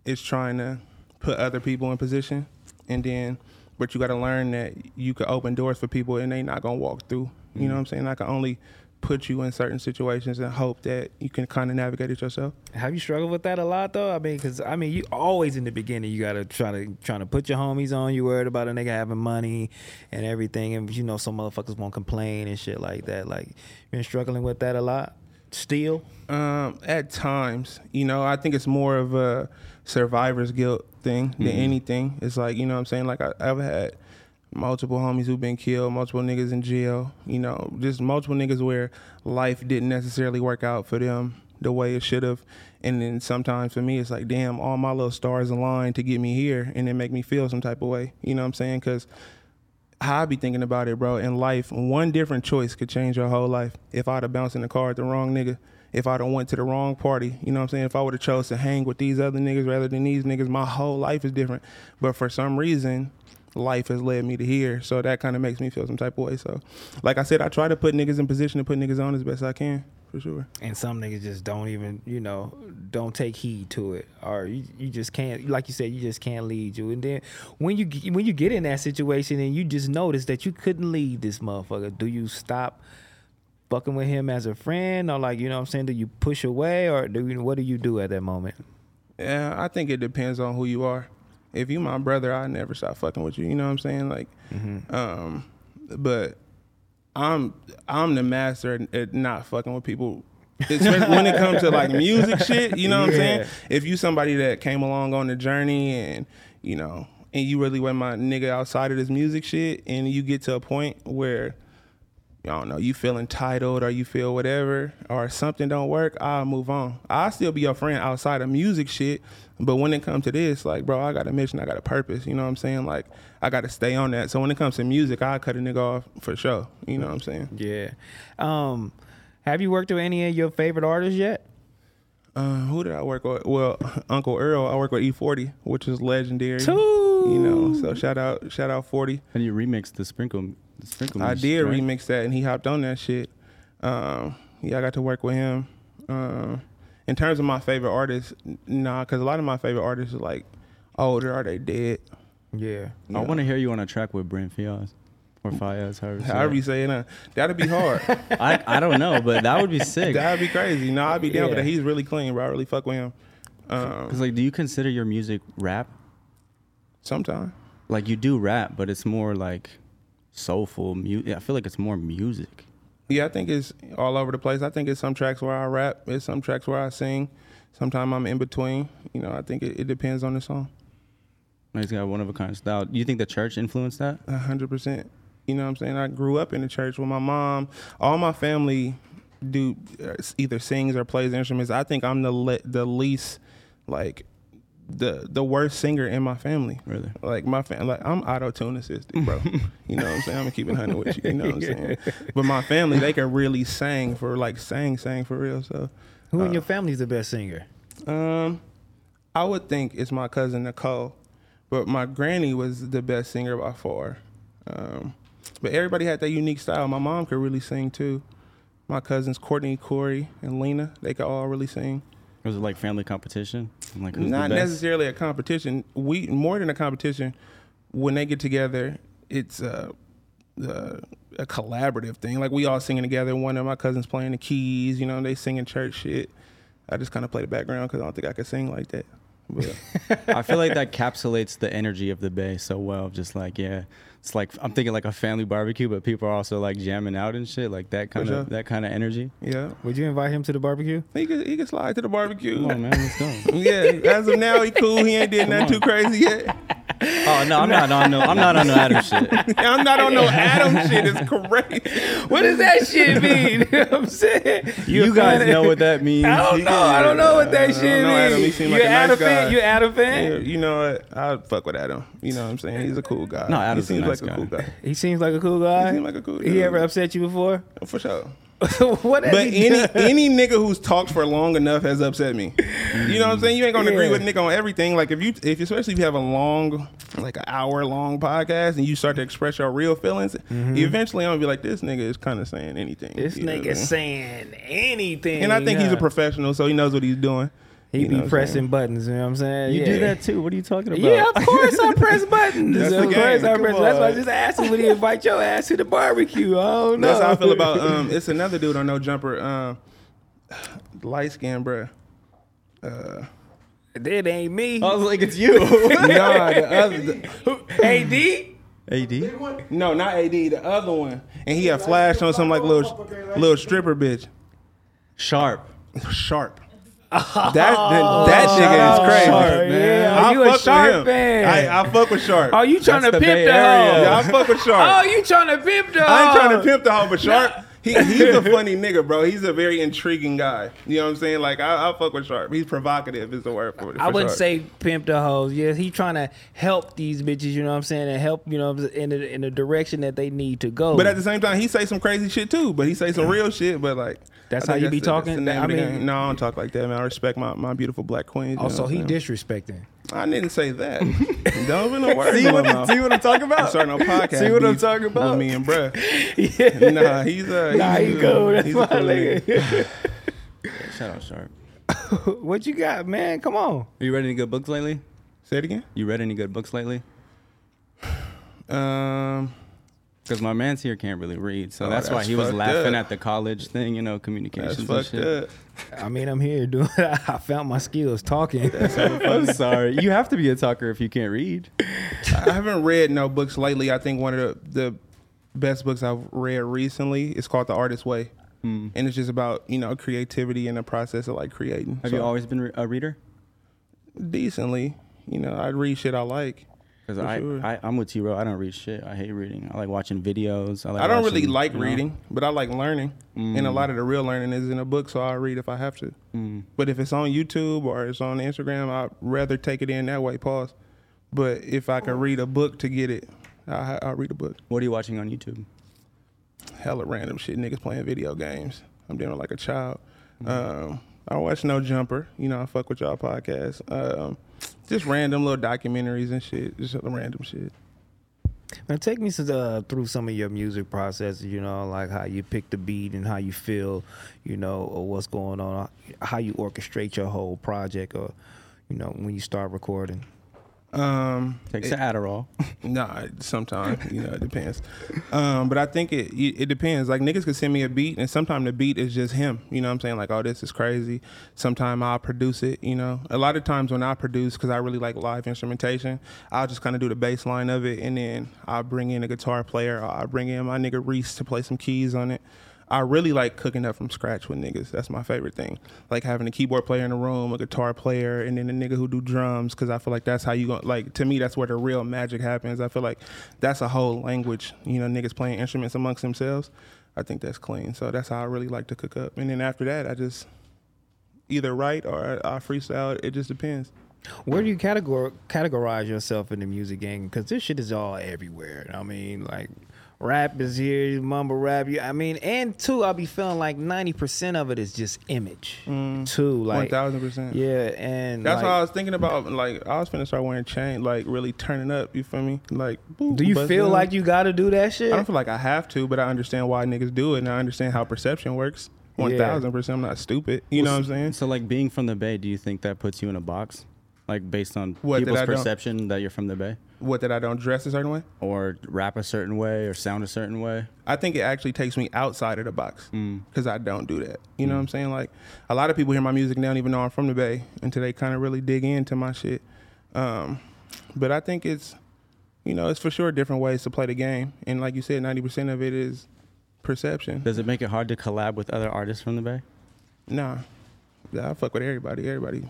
is trying to put other people in position, and then, but you gotta learn that you could open doors for people and they not gonna walk through. You mm-hmm. know what I'm saying? I can only put you in certain situations and hope that you can kind of navigate it yourself. Have you struggled with that a lot though? I mean, cause I mean, you always in the beginning, you gotta try to trying to put your homies on. You worried about a nigga having money and everything, and you know some motherfuckers won't complain and shit like that. Like, you been struggling with that a lot? Still? Um, at times, you know, I think it's more of a survivor's guilt thing than mm-hmm. anything. It's like, you know what I'm saying? Like, I, I've had multiple homies who've been killed, multiple niggas in jail, you know, just multiple niggas where life didn't necessarily work out for them the way it should have. And then sometimes for me, it's like, damn, all my little stars aligned to get me here and then make me feel some type of way. You know what I'm saying? Because how I be thinking about it, bro, in life, one different choice could change your whole life. If I'd have bounced in the car at the wrong nigga, if I'd have went to the wrong party, you know what I'm saying? If I would have chose to hang with these other niggas rather than these niggas, my whole life is different. But for some reason, life has led me to here. So that kind of makes me feel some type of way. So like I said, I try to put niggas in position to put niggas on as best I can. For sure. And some niggas just don't even, you know, don't take heed to it, or you, you just can't, like you said, you just can't lead you. And then when you when you get in that situation and you just notice that you couldn't lead this motherfucker, do you stop fucking with him as a friend, or like, you know what I'm saying, do you push away, or do you, what do you do at that moment? Yeah, I think it depends on who you are. If you my brother, I never stop fucking with you. You know what I'm saying? Like, mm-hmm. um, but. I'm I'm the master at not fucking with people. Especially when it comes to like music shit, you know what yeah. I'm saying? If you somebody that came along on the journey and, you know, and you really were my nigga outside of this music shit, and you get to a point where, I don't know, you feel entitled or you feel whatever, or something don't work, I'll move on. I'll still be your friend outside of music shit, but when it comes to this, like, bro, I got a mission, I got a purpose, you know what I'm saying? Like, I got to stay on that. So when it comes to music, I cut a nigga off for sure, you know what I'm saying? Yeah. Um, have you worked with any of your favorite artists yet? Uh, who did I work with? Well, Uncle Earl, I work with E forty, which is legendary. Two. You know, so shout out, shout out forty. And you remixed the Sprinkle, the Sprinkle. I did right? remix that, and he hopped on that shit. Um, yeah, I got to work with him. Um, in terms of my favorite artists, nah, because a lot of my favorite artists are like older, are they dead? Yeah. You I want to hear you on a track with Brent Faiyaz. Or Faiyaz, however. However you say it, uh, that'd be hard. I, I don't know, but that would be sick. That'd be crazy. No, I'd be down yeah. for that. He's really clean, bro. I really fuck with him. Um, Cause like, do you consider your music rap? Sometimes. Like you do rap, but it's more like soulful music. I feel like it's more music. Yeah, I think it's all over the place. I think it's some tracks where I rap. It's some tracks where I sing. Sometimes I'm in between. You know, I think it, it depends on the song. He's got one of a kind of style. Do you think the church influenced that? A hundred percent. You know what I'm saying? I grew up in the church with my mom. All my family do either sings or plays instruments. I think I'm the le- the least, like, the the worst singer in my family. Really? Like, my family, like, I'm auto-tune assisted, bro. You know what I'm saying? I'm keeping one hundred with you. You know what I'm saying? But my family, they can really sing for, like, sing, sing for real. So, who uh, in your family is the best singer? Um, I would think it's my cousin Nicole, but my granny was the best singer by far. Um... But everybody had their unique style. My mom could really sing too. My cousins Courtney, Corey, and Lena, they could all really sing. Was it like family competition? Like who's Not the best? Necessarily a competition. We more than a competition. When they get together, it's a, a, a collaborative thing. Like we all singing together. One of my cousins playing the keys. You know, they singing church shit. I just kind of play the background because I don't think I could sing like that. But I feel like that encapsulates the energy of the Bay so well. Just like yeah. It's like I'm thinking like a family barbecue, but people are also like jamming out and shit, like that kind What's of up? that kind of energy. Yeah. Would you invite him to the barbecue? He could he could slide to the barbecue. Come on, man, let's go. Yeah. As of now, he cool. He ain't did nothing too crazy yet. Oh no, I'm not on no, I'm not on no Adam shit. I'm not on no Adam shit. It's crazy. What does that shit mean? You know what I'm saying? You, you guys know what that means. I don't know. I don't know what that shit means. You Adam fan? You Adam fan? You know what? I fuck with Adam. You know what I'm saying? He's a cool guy. No, Adam's a nice guy. Like a cool guy. He seems like a cool guy. He seems like a cool guy. He ever upset you before? Oh, for sure. What but any done? any nigga who's talked for long enough has upset me. Mm. You know what I'm saying? You ain't gonna yeah. agree with nigga on everything. Like if you, if especially if you have a long, like an hour long podcast, and you start to express your real feelings, mm-hmm. eventually I'm gonna be like, this nigga is kind of saying anything. This nigga is saying anything. And I think huh? he's a professional, so he knows what he's doing. He you be pressing buttons, you know what I'm saying? You yeah. do that too. What are you talking about? Yeah, of course I press buttons. That's of course game. I Come press on. That's why I just asked him, would he invite your ass to the barbecue? I don't know. That's how I feel about, um, it's another dude on No Jumper, um, light skin, bruh. Uh, that ain't me. I was like, it's you. Nah, the other. The, A D? A D? No, not A D, the other one. And he had flashed on some like little, little stripper bitch. Sharp. Sharp. That that, that oh, nigga is crazy. Sharp, yeah, I you fuck a Sharp with him. I, I fuck with Sharp. Oh, you trying That's to pimp the, the hoe? Yeah, I fuck with Sharp. Oh, you trying to pimp the hoe? I ain't trying to pimp the hoe, but Sharp. he, he's a funny nigga, bro. He's a very intriguing guy. You know what I'm saying? Like, I, I fuck with Sharp. He's provocative is the word for it. I wouldn't Sharp. say pimp the hoes. Yeah, he trying to help these bitches, you know what I'm saying, and help, you know, in the, in the direction that they need to go. But at the same time, he say some crazy shit too, but he say some real shit, but like... That's how you be talking? I mean, no, I don't talk like that, man. I respect my, my beautiful black queens. Oh, so he disrespecting. I didn't say that. Don't even know word. See, what, see what I'm talking about? I'm starting a podcast. See what I'm talking about? With me and bruh. Yeah. Nah, he's a... Nah, he's cool. That's my nigga. Shout out, Sharp. What you got, man? Come on. Are you read any good books lately? Say it again? You read any good books lately? Um... Because my man's here can't really read, so oh, that's, that's why he was laughing up. At the college thing, you know, communications that's and shit. Up. I mean, I'm here doing. I found my skills talking. I'm sorry, you have to be a talker if you can't read. I haven't read no books lately. I think one of the, the best books I've read recently is called The Artist's Way, mm. and it's just about, you know, creativity and the process of like creating. Have so, you always been a reader? Decently, you know, I read shit I like. Because I, sure. I, I'm with T-Rail. I don't read shit. I hate reading. I like watching videos. I, like I don't watching, really like reading, know? But I like learning. Mm. And a lot of the real learning is in a book, so I read if I have to. Mm. But if it's on YouTube or it's on Instagram, I'd rather take it in that way, pause. But if I can read a book to get it, I, I'll read a book. What are you watching on YouTube? Hella random shit. Niggas playing video games. I'm doing it like a child. Mm. Um, I watch No Jumper. You know, I fuck with y'all podcast. Um, Just random little documentaries and shit. Just random shit. Now take me to the, through some of your music processes, you know, like how you pick the beat and how you feel, you know, or what's going on, how you orchestrate your whole project or, you know, when you start recording. Um, Takes it, an Adderall. Nah, sometimes, you know, it depends. Um, but I think it, it it depends. Like, niggas could send me a beat, and sometimes the beat is just him. You know what I'm saying? Like, oh, this is crazy. Sometimes I'll produce it, you know. A lot of times when I produce, because I really like live instrumentation, I'll just kind of do the bass line of it, and then I'll bring in a guitar player, or I'll bring in my nigga Reese to play some keys on it. I really like cooking up from scratch with niggas. That's my favorite thing. Like having a keyboard player in the room, a guitar player, and then a nigga who do drums, because I feel like that's how you go. Like, to me, that's where the real magic happens. I feel like that's a whole language, you know, niggas playing instruments amongst themselves. I think that's clean. So that's how I really like to cook up. And then after that, I just either write or I, I freestyle. It just depends. Where do you categor- categorize yourself in the music game? Because this shit is all everywhere. I mean, like... Rap is here, mumble rap. I mean, and two, I be feeling like ninety percent of it is just image. Mm, two, like one thousand percent. Yeah, and that's like, what I was thinking about. Like, I was finna start wearing chain, like really turning up. You feel me? Like, boop, do you feel like you gotta do that shit? I don't feel like I have to, but I understand why niggas do it, and I understand how perception works. one thousand percent. Yeah. I'm not stupid. You well, know what I'm saying? So, like, being from the Bay, do you think that puts you in a box? Like, based on what, people's that perception that you're from the Bay? What, that I don't dress a certain way? Or rap a certain way or sound a certain way? I think it actually takes me outside of the box because mm. I don't do that. You mm. know what I'm saying? Like, a lot of people hear my music and they don't even know I'm from the Bay until they kind of really dig into my shit. Um, but I think it's, you know, it's for sure different ways to play the game. And like you said, ninety percent of it is perception. Does it make it hard to collab with other artists from the Bay? Nah. I fuck with everybody, everybody.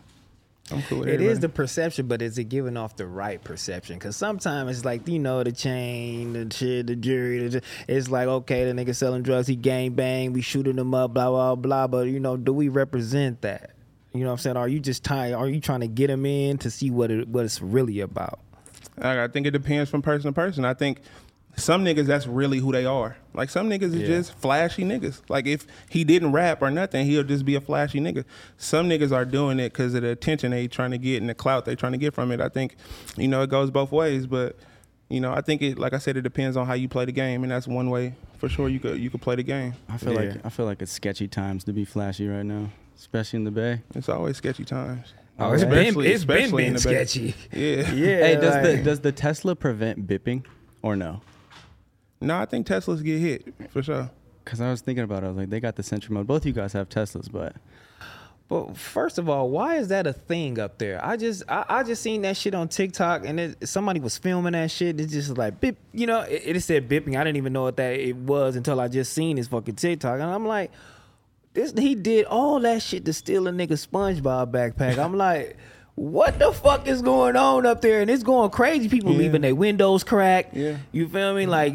I'm cool with it everybody. Is the perception, but is it giving off the right perception? Because sometimes it's like, you know, the chain, the shit, the jury. The, it's like, okay, the nigga selling drugs, he gang bang, we shooting him up, blah, blah, blah. But, you know, do we represent that? You know what I'm saying? Are you just tired? Are you trying to get him in to see what it, what it's really about? I think it depends from person to person. I think some niggas, that's really who they are. Like, some niggas is yeah. just flashy niggas. Like, if he didn't rap or nothing, he'll just be a flashy nigga. Some niggas are doing it because of the attention they trying to get and the clout they trying to get from it. I think, you know, it goes both ways. But, you know, I think it, like I said, it depends on how you play the game. And that's one way for sure you could you could play the game. I feel yeah. like I feel like it's sketchy times to be flashy right now, especially in the Bay. It's always sketchy times. Oh, it's been, it's been, been sketchy. Bay. Yeah. yeah. Hey, does, like, the, does the Tesla prevent bipping or no? No, I think Teslas get hit, for sure. Because I was thinking about it. I was like, they got the Sentra mode. Both of you guys have Teslas, but... But first of all, why is that a thing up there? I just I, I just seen that shit on TikTok, and it, somebody was filming that shit. It's just like, bip, you know, it, it said bipping. I didn't even know what that it was until I just seen this fucking TikTok. And I'm like, this he did all that shit to steal a nigga SpongeBob backpack. I'm like... What the fuck is going on up there? And it's going crazy. People yeah. leaving their windows cracked. Yeah. You feel me? Like,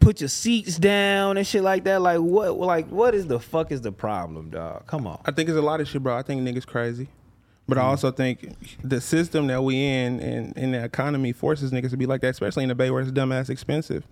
put your seats down and shit like that. Like what? Like what is the fuck is the problem, dog? Come on. I think it's a lot of shit, bro. I think niggas crazy, but mm. I also think the system that we in and in the economy forces niggas to be like that, especially in the Bay where it's dumbass expensive.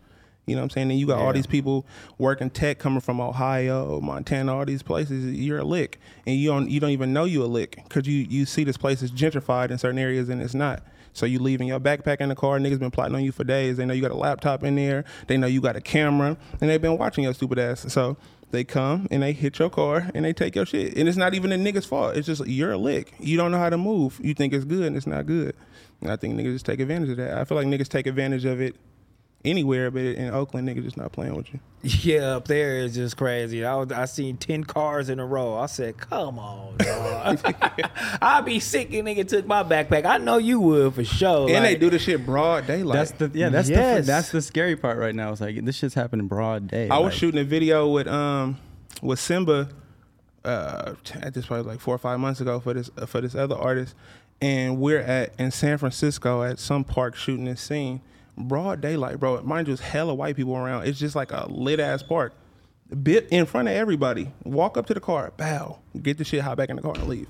You know what I'm saying? And you got yeah. all these people working tech coming from Ohio, Montana, all these places. You're a lick, and you don't you don't even know you a lick because you you see this place is gentrified in certain areas and it's not. So you leaving your backpack in the car, niggas been plotting on you for days. They know you got a laptop in there. They know you got a camera, and they've been watching your stupid ass. So they come and they hit your car and they take your shit. And it's not even the nigga's fault. It's just you're a lick. You don't know how to move. You think it's good and it's not good. And I think niggas just take advantage of that. I feel like niggas take advantage of it anywhere, but in Oakland, niggas just not playing with you. Yeah, up there is just crazy. I was, I seen ten cars in a row. I said, come on, dog. I'd be sick if nigga took my backpack. I know you would for sure. And like, they do this shit broad daylight. That's the yeah. That's yes. the that's the scary part right now. It's like this shit's happening broad day. I like, was shooting a video with um with Simba uh at this probably like four or five months ago for this uh, for this other artist, and we're at in San Francisco at some park shooting this scene. Broad daylight, bro. Mind you, it's hella white people around. It's just like a lit ass park. Bit in front of everybody. Walk up to the car, bow, get the shit, hop back in the car and leave.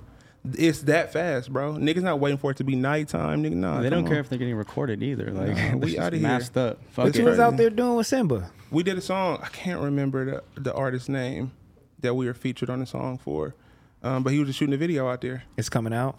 It's that fast, bro. Niggas not waiting for it to be nighttime, nigga. Nah, they don't on. care if they're getting recorded either. Like nah, we out of here. Masked up. Fuck it. What was out there doing with Simba? We did a song. I can't remember the the artist's name that we were featured on the song for, um, but he was just shooting a video out there. It's coming out.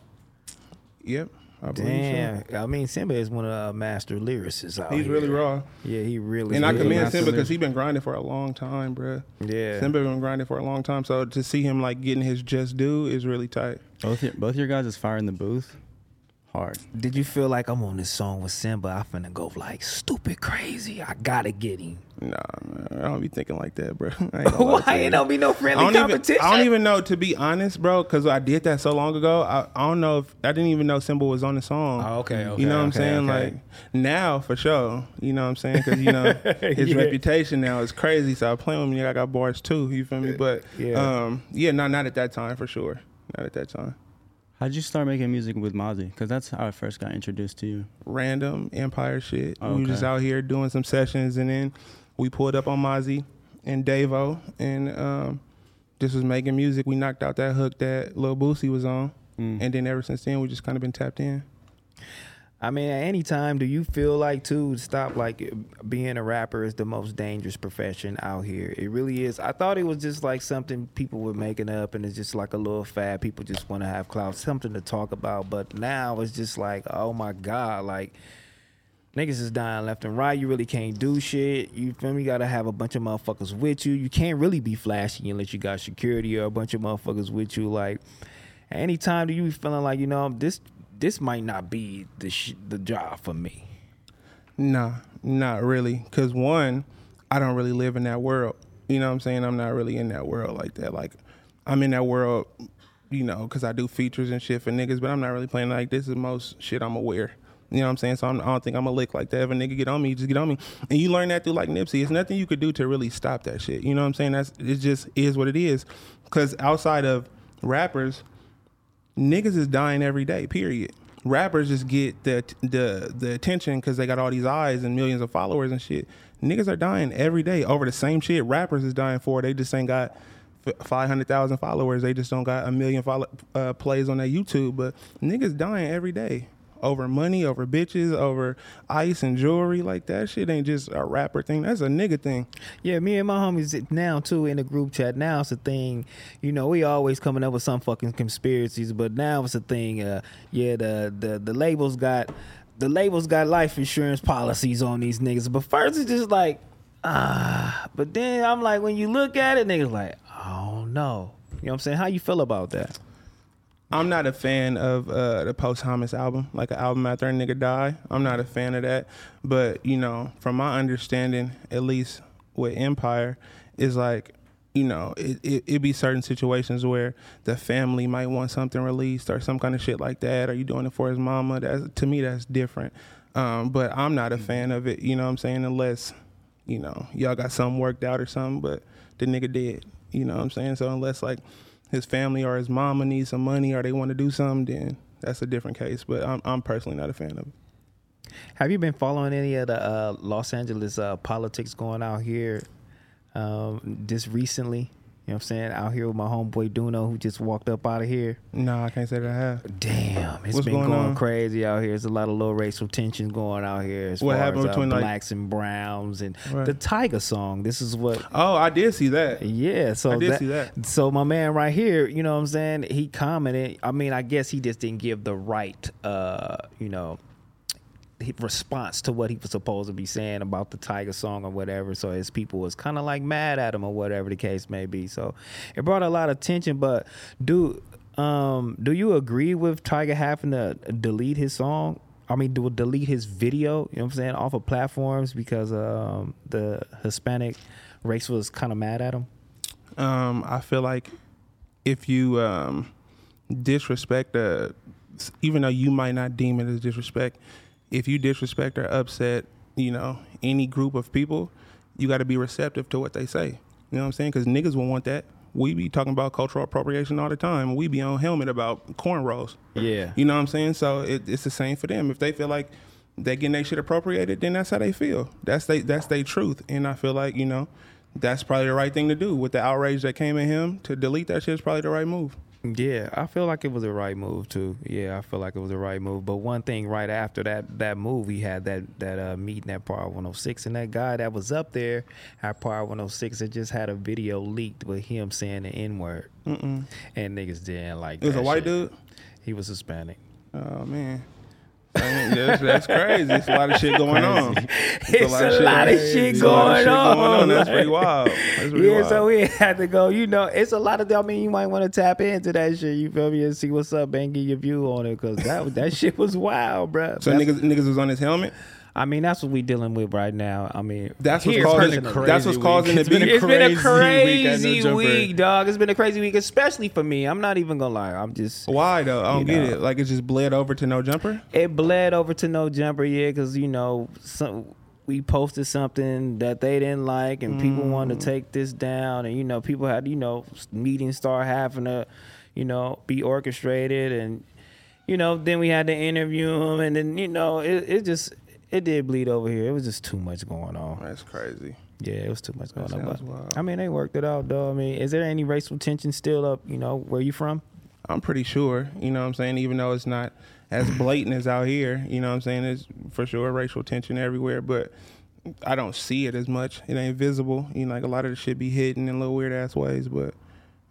Yep. I Damn, so. I mean Simba is one of our master lyricists out He's here. really raw. Yeah, he really. And is I commend Simba because he's been grinding for a long time, bro. Yeah, Simba been grinding for a long time. So to see him like getting his just due is really tight. Both your, both your guys is firing the booth hard. Did you feel like I'm on this song with Simba? I finna go like stupid crazy. I gotta get him. Nah, man, I don't be thinking like that, bro. I ain't Why ain't you. don't be no friendly I competition? Even, I don't even know, to be honest, bro, because I did that so long ago. I, I don't know if I didn't even know Simba was on the song. Oh, okay, okay. You know what okay, I'm saying? Okay. Like now, for sure. You know what I'm saying? Because you know his yeah. reputation now is crazy. So I play with me. I got bars too. You feel me? But yeah, um, yeah, not not at that time for sure. Not at that time. How'd you start making music with Mozzie? Because that's how I first got introduced to you. Random Empire shit. Oh, okay. We were just out here doing some sessions, and then we pulled up on Mozzie and Devo, and um, just was making music. We knocked out that hook that Lil Boosie was on, mm. and then ever since then, we just kind of been tapped in. I mean, at any time, do you feel like, too, stop, like, being a rapper is the most dangerous profession out here? It really is. I thought it was just, like, something people were making up, and it's just, like, a little fad. People just want to have clout, something to talk about. But now it's just like, oh, my God, like, niggas is dying left and right. You really can't do shit. You feel me? You gotta have a bunch of motherfuckers with you. You can't really be flashy unless you got security or a bunch of motherfuckers with you. Like, at any time, do you be feeling like, you know, this... this might not be the sh- the job for me? Nah, not really. Because one, I don't really live in that world. You know what I'm saying? I'm not really in that world like that. Like, I'm in that world, you know, because I do features and shit for niggas, but I'm not really playing like this is most shit I'm aware. You know what I'm saying? So I'm, I don't think I'm a lick like that. If a nigga get on me, just get on me. And you learn that through like Nipsey. It's nothing you could do to really stop that shit. You know what I'm saying? That's, it just is what it is. Because outside of rappers, niggas is dying every day, period. Rappers just get the the the attention because they got all these eyes and millions of followers and shit. Niggas are dying every day over the same shit rappers is dying for. They just ain't got five hundred thousand followers. They just don't got a million follow, uh, plays on their YouTube. But niggas dying every day over money, over bitches, over ice and jewelry. Like, that shit ain't just a rapper thing. That's a nigga thing. Yeah, me and my homies now, too, in the group chat. Now it's a thing. You know, we always coming up with some fucking conspiracies, but now it's a thing. Uh, yeah, the, the, the labels got the labels got life insurance policies on these niggas. But first, it's just like, ah. Uh, but then I'm like, when you look at it, niggas like, oh, no. You know what I'm saying? How you feel about that? I'm not a fan of uh, the posthumous album, like an album after a nigga die. I'm not a fan of that. But, you know, from my understanding, at least with Empire, is like, you know, it, it, it be certain situations where the family might want something released or some kind of shit like that. Are you doing it for his mama? That's, to me, that's different. Um, but I'm not a fan of it, you know what I'm saying, unless, you know, y'all got something worked out or something, but the nigga dead, you know what I'm saying? So unless, like, his family or his mama needs some money or they want to do something, then that's a different case. But I'm I'm personally not a fan of it. Have you been following any of the uh, Los Angeles uh, politics going out here um, just recently? You know what I'm saying? Out here with my homeboy Duno, who just walked up out of here. No, I can't say that I have. Damn, it's What's been going, going crazy out here. There's a lot of low racial tension going out here. As what far happened as, between uh, like, blacks and browns and right. the Tiger song. This is what. Oh, I did see that. Yeah, so I did that, see that. So my man right here, you know what I'm saying? He commented. I mean, I guess he just didn't give the right, uh, you know. response to what he was supposed to be saying about the Tiger song or whatever, so his people was kind of like mad at him or whatever the case may be. So it brought a lot of tension. But do um do you agree with Tiger having to delete his song? I mean, do delete his video? You know what I'm saying? Off of platforms because um the Hispanic race was kind of mad at him. Um, I feel like if you um disrespect, uh, even though you might not deem it as disrespect. If you disrespect or upset, you know, any group of people, you got to be receptive to what they say. You know what I'm saying? Because niggas will want that. We be talking about cultural appropriation all the time. We be on helmet about cornrows. Yeah. You know what I'm saying? So it, it's the same for them. If they feel like they getting their shit appropriated, then that's how they feel. That's they that's they truth. And I feel like, you know, that's probably the right thing to do. With the outrage that came at him, to delete that shit is probably the right move. Yeah, I feel like it was the right move too. Yeah, I feel like it was the right move. But one thing right after that that move, he had that that uh, meeting at Power one oh six, and that guy that was up there at Power one oh six, it just had a video leaked with him saying the N word, and niggas didn't like. It was that a white shit. Dude. He was Hispanic. Oh man. I mean, that's, that's crazy. It's a lot of shit going on. It's, it's a lot, a shit, lot of shit going, lot of going on. on. That's pretty wild. That's pretty yeah, wild. So we had to go. You know, it's a lot of. I mean, you might want to tap into that shit. You feel me? And see what's up and get your view on it because that that shit was wild, bro. So that's, niggas niggas was on his helmet. I mean, that's what we dealing with right now. I mean, that's what's causing the That's what's causing it. It's been a crazy, crazy week, week, dog. It's been a crazy week, especially for me. I'm not even gonna lie. I'm just why though? I don't get know. it. Like it just bled over to No Jumper. It bled over to No Jumper, yeah, because you know some. We posted something that they didn't like, and mm. people wanted to take this down, and you know people had you know meetings start having to, you know, be orchestrated, and you know then we had to interview him, and then you know it, it just. It did bleed over here. It was just too much going on. That's crazy. Yeah, it was too much going on. But, wild. I mean, they worked it out, though. I mean, is there any racial tension still up, you know, where you from? I'm pretty sure, you know what I'm saying? Even though it's not as blatant as out here, you know what I'm saying? There's for sure racial tension everywhere, but I don't see it as much. It ain't visible. You know, like a lot of the shit be hidden in little weird-ass ways, but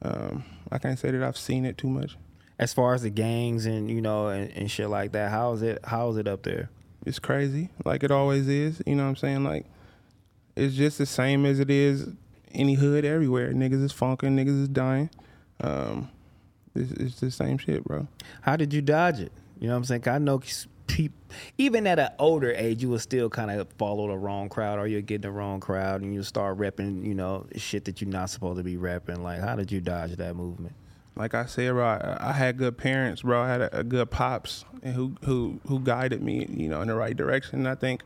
um, I can't say that I've seen it too much. As far as the gangs and, you know, and, and shit like that, how is it? How is it up there? It's crazy, like it always is. You know what I'm saying? Like, it's just the same as it is any hood everywhere. Niggas is funking, niggas is dying. Um, it's, it's the same shit, bro. How did you dodge it? You know what I'm saying? I know people, even at an older age, you will still kind of follow the wrong crowd or you'll get the wrong crowd and you start repping, you know, shit that you're not supposed to be repping. Like, how did you dodge that movement? Like I said, bro, I, I had good parents, bro. I had a, a good pops and who, who who guided me, you know, in the right direction. And I think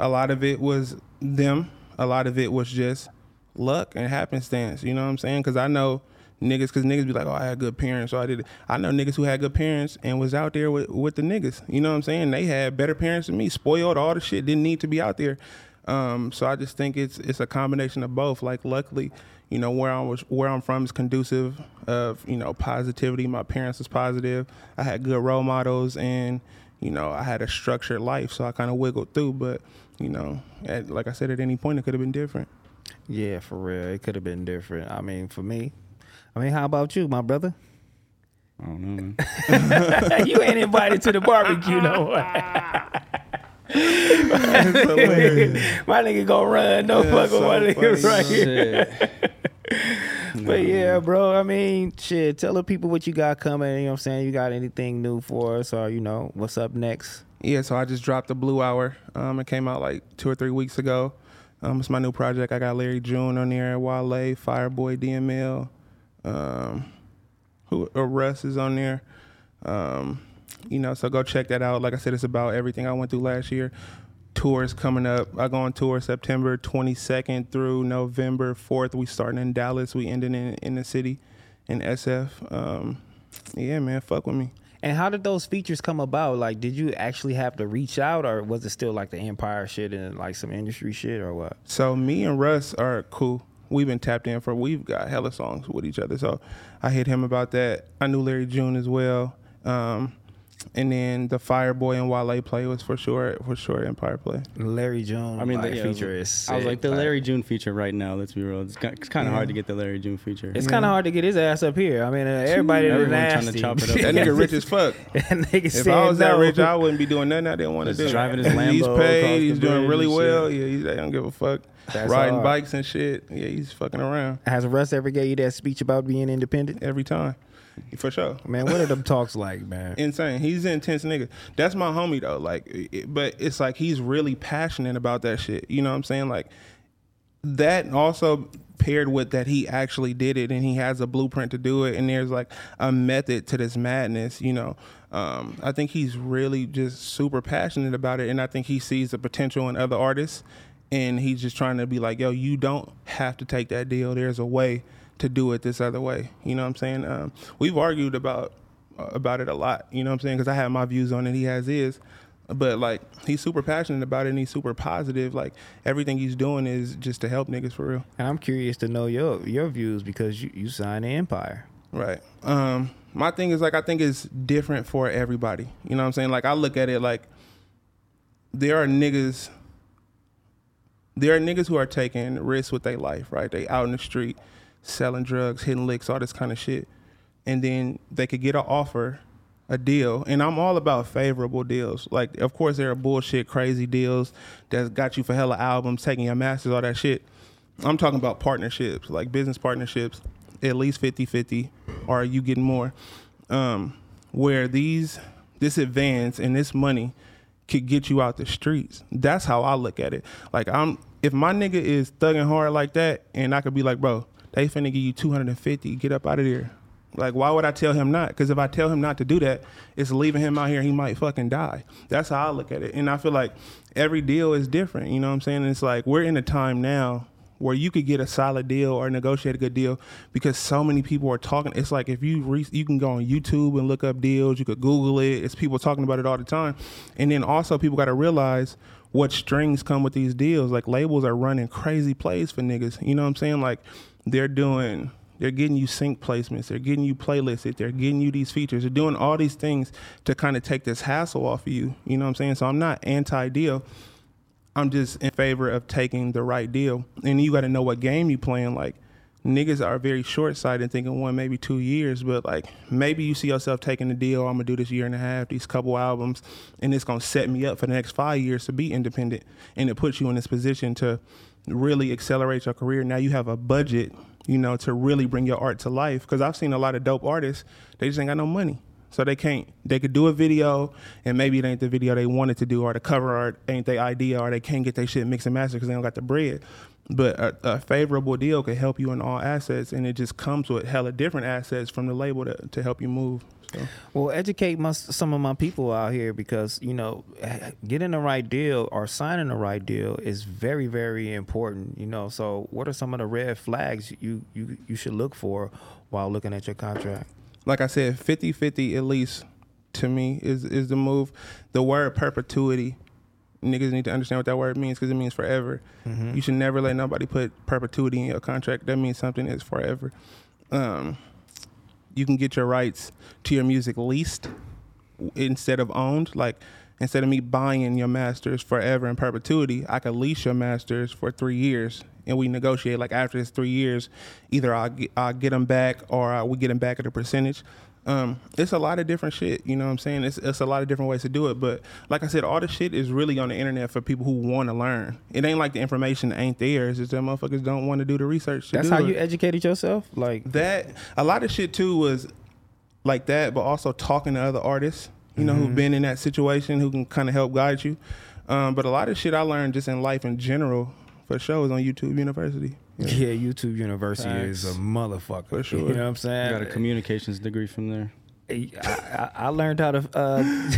a lot of it was them. A lot of it was just luck and happenstance, you know what I'm saying? Because I know niggas, because niggas be like, oh, I had good parents, so I did it. I know niggas who had good parents and was out there with, with the niggas, you know what I'm saying? They had better parents than me, spoiled, all the shit, didn't need to be out there. Um, so I just think it's it's a combination of both. Like, luckily, you know, where I was, where I'm from is conducive of, you know, positivity. My parents was positive. I had good role models and, you know, I had a structured life. So I kind of wiggled through. But, you know, at, like I said, at any point, it could have been different. Yeah, for real. It could have been different. I mean, for me, I mean, how about you, my brother? I don't know, man. You ain't invited to the barbecue, no way. My nigga gonna run no yeah, fuck with so my niggas right here. But no, yeah, bro, I mean, shit, tell the people what you got coming. You know what I'm saying? You got anything new for us or, you know, what's up next? Yeah, so I just dropped the Blue Hour. Um, it came out like two or three weeks ago. Um, it's my new project. I got Larry June on there, Wale, Fireboy, D M L. Um, who uh, Russ is on there. Um... You know, so go check that out. Like I said, it's about everything I went through last year. Tours coming up. I go on tour September twenty-second through November fourth. We starting in Dallas. We ending in, in the city in S F. Um, yeah, man, fuck with me. And how did those features come about? Like, did you actually have to reach out, or was it still like the Empire shit and like some industry shit or what? So me and Russ are cool. We've been tapped in for, we've got hella songs with each other. So I hit him about that. I knew Larry June as well. Um, and then the Fireboy and Wale play was for sure, for sure Empire play. Larry June, I mean, like, the yeah, feature is sick. I was like, the Larry June feature right now, let's be real. It's, it's kind of yeah. hard to get the Larry June feature. It's yeah. kind of hard to get his ass up here. I mean, uh, everybody is nasty. Trying to chop it up. That nigga rich as fuck. That nigga if I was no. that rich, I wouldn't be doing nothing I didn't want to do. He's driving his Lambo. He's paid. He's doing really well. Yeah, he's like, I don't give a fuck. That's riding hard. Bikes and shit. Yeah, he's fucking around. Has Russ ever gave you that speech about being independent? Every time. For sure. Man, what are them talks like, man? Insane. He's an intense nigga. That's my homie, though. Like, it, but it's like he's really passionate about that shit. You know what I'm saying? Like, that also paired with that he actually did it and he has a blueprint to do it and there's like a method to this madness, you know. Um, I think he's really just super passionate about it, and I think he sees the potential in other artists. And he's just trying to be like, yo, you don't have to take that deal. There's a way to do it this other way. You know what I'm saying? Um, we've argued about uh, about it a lot. You know what I'm saying? Because I have my views on it. He has his. But, like, he's super passionate about it and he's super positive. Like, everything he's doing is just to help niggas for real. And I'm curious to know your your views because you, you signed the Empire. Right. Um, my thing is, like, I think it's different for everybody. You know what I'm saying? Like, I look at it like there are niggas... There are niggas who are taking risks with their life, right? They out in the street, selling drugs, hitting licks, all this kind of shit. And then they could get an offer, a deal. And I'm all about favorable deals. Like, of course, there are bullshit, crazy deals that got you for hella albums, taking your masters, all that shit. I'm talking about partnerships, like business partnerships, at least fifty-fifty, or you getting more, um, where these this advance and this money could get you out the streets. That's how I look at it. Like, I'm, if my nigga is thugging hard like that, and I could be like, bro, they finna give you two hundred fifty, get up out of there. Like, why would I tell him not? Because if I tell him not to do that, it's leaving him out here, he might fucking die. That's how I look at it. And I feel like every deal is different, you know what I'm saying? And it's like, we're in a time now where you could get a solid deal or negotiate a good deal because so many people are talking. It's like, if you re- you can go on YouTube and look up deals, you could Google it. It's people talking about it all the time. And then also people got to realize what strings come with these deals. Like, labels are running crazy plays for niggas. You know what I'm saying? Like, they're doing, they're getting you sync placements. They're getting you playlisted. They're getting you these features. They're doing all these things to kind of take this hassle off of you. You know what I'm saying? So I'm not anti-deal. I'm just in favor of taking the right deal. And you got to know what game you playing. Like, niggas are very short-sighted, thinking one, maybe two years. But, like, maybe you see yourself taking the deal, I'm going to do this year and a half, these couple albums, and it's going to set me up for the next five years to be independent. And it puts you in this position to really accelerate your career. Now you have a budget, you know, to really bring your art to life. Because I've seen a lot of dope artists, they just ain't got no money. So they can't, they could do a video and maybe it ain't the video they wanted to do, or the cover art ain't their idea, or they can't get their shit mixed and mastered because they don't got the bread. But a, a favorable deal could help you in all assets, and it just comes with hella different assets from the label to, to help you move. So. Well, educate my, some of my people out here because, you know, getting the right deal or signing the right deal is very, very important, you know. So what are some of the red flags you, you, you should look for while looking at your contract? Like I said, fifty-fifty at least to me is, is the move. The word perpetuity, niggas need to understand what that word means because it means forever. Mm-hmm. You should never let nobody put perpetuity in your contract. That means something is forever. Um, you can get your rights to your music leased instead of owned. Like, instead of me buying your masters forever in perpetuity, I could lease your masters for three years. And we negotiate, like, after this three years, either I'll get, I'll get them back or I, we get them back at a percentage. Um, it's a lot of different shit, you know what I'm saying? It's, it's a lot of different ways to do it. But like I said, all the shit is really on the internet for people who want to learn. It ain't like the information ain't there. It's just that motherfuckers don't want to do the research. That's how you educated yourself? Like that. A lot of shit, too, was like that, but also talking to other artists, you know, mm-hmm. who've been in that situation, who can kind of help guide you. Um, but a lot of shit I learned just in life in general, for sure, is on YouTube University. Yeah, yeah YouTube University Thanks. is a motherfucker. For sure. You know what I'm saying? You got a communications degree from there. I, I, I learned how to... Uh,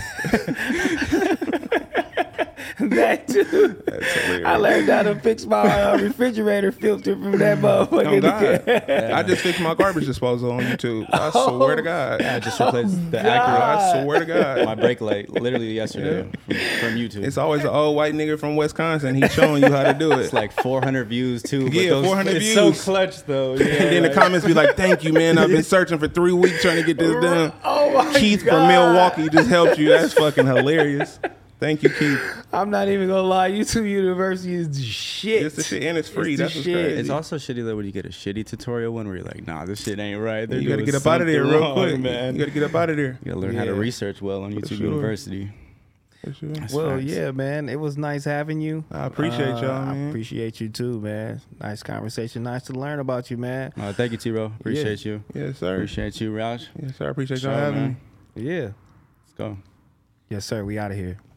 That too. That's hilarious. I learned how to fix my uh, refrigerator filter from that motherfucker. Oh, God. Yeah. I just fixed my garbage disposal on YouTube. I oh, swear to God. I just replaced oh, the Acura. I swear to God. My brake light, literally yesterday, yeah. from, from YouTube. It's always an old white nigga from Wisconsin. He's showing you how to do it. It's like four hundred views too. Yeah, those, four hundred it's views. It's so clutch though. Yeah, and then like, the comments be like, "Thank you, man. I've been searching for three weeks trying to get this done." Oh my Keith God. From Milwaukee just helped you. That's fucking hilarious. Thank you, Keith. I'm not even gonna lie. YouTube University is shit. It's the shit, and it's free. It's That's what's shit. Crazy. It's also shitty though when you get a shitty tutorial one where you're like, "Nah, this shit ain't right." They're you gotta get up out of there real wrong, quick, man. You gotta get up out of there. You gotta learn yeah. how to research well on YouTube sure. University. Sure. Well, facts. Yeah, man. It was nice having you. I appreciate uh, y'all, man. I appreciate you too, man. Nice conversation. Nice to learn about you, man. Uh, thank you, T-Ro. Appreciate yeah. you. Yes, sir. Appreciate you, Roush. Yes, sir. I appreciate y'all sure, having me. Yeah. Let's go. Yes, sir. We out of here.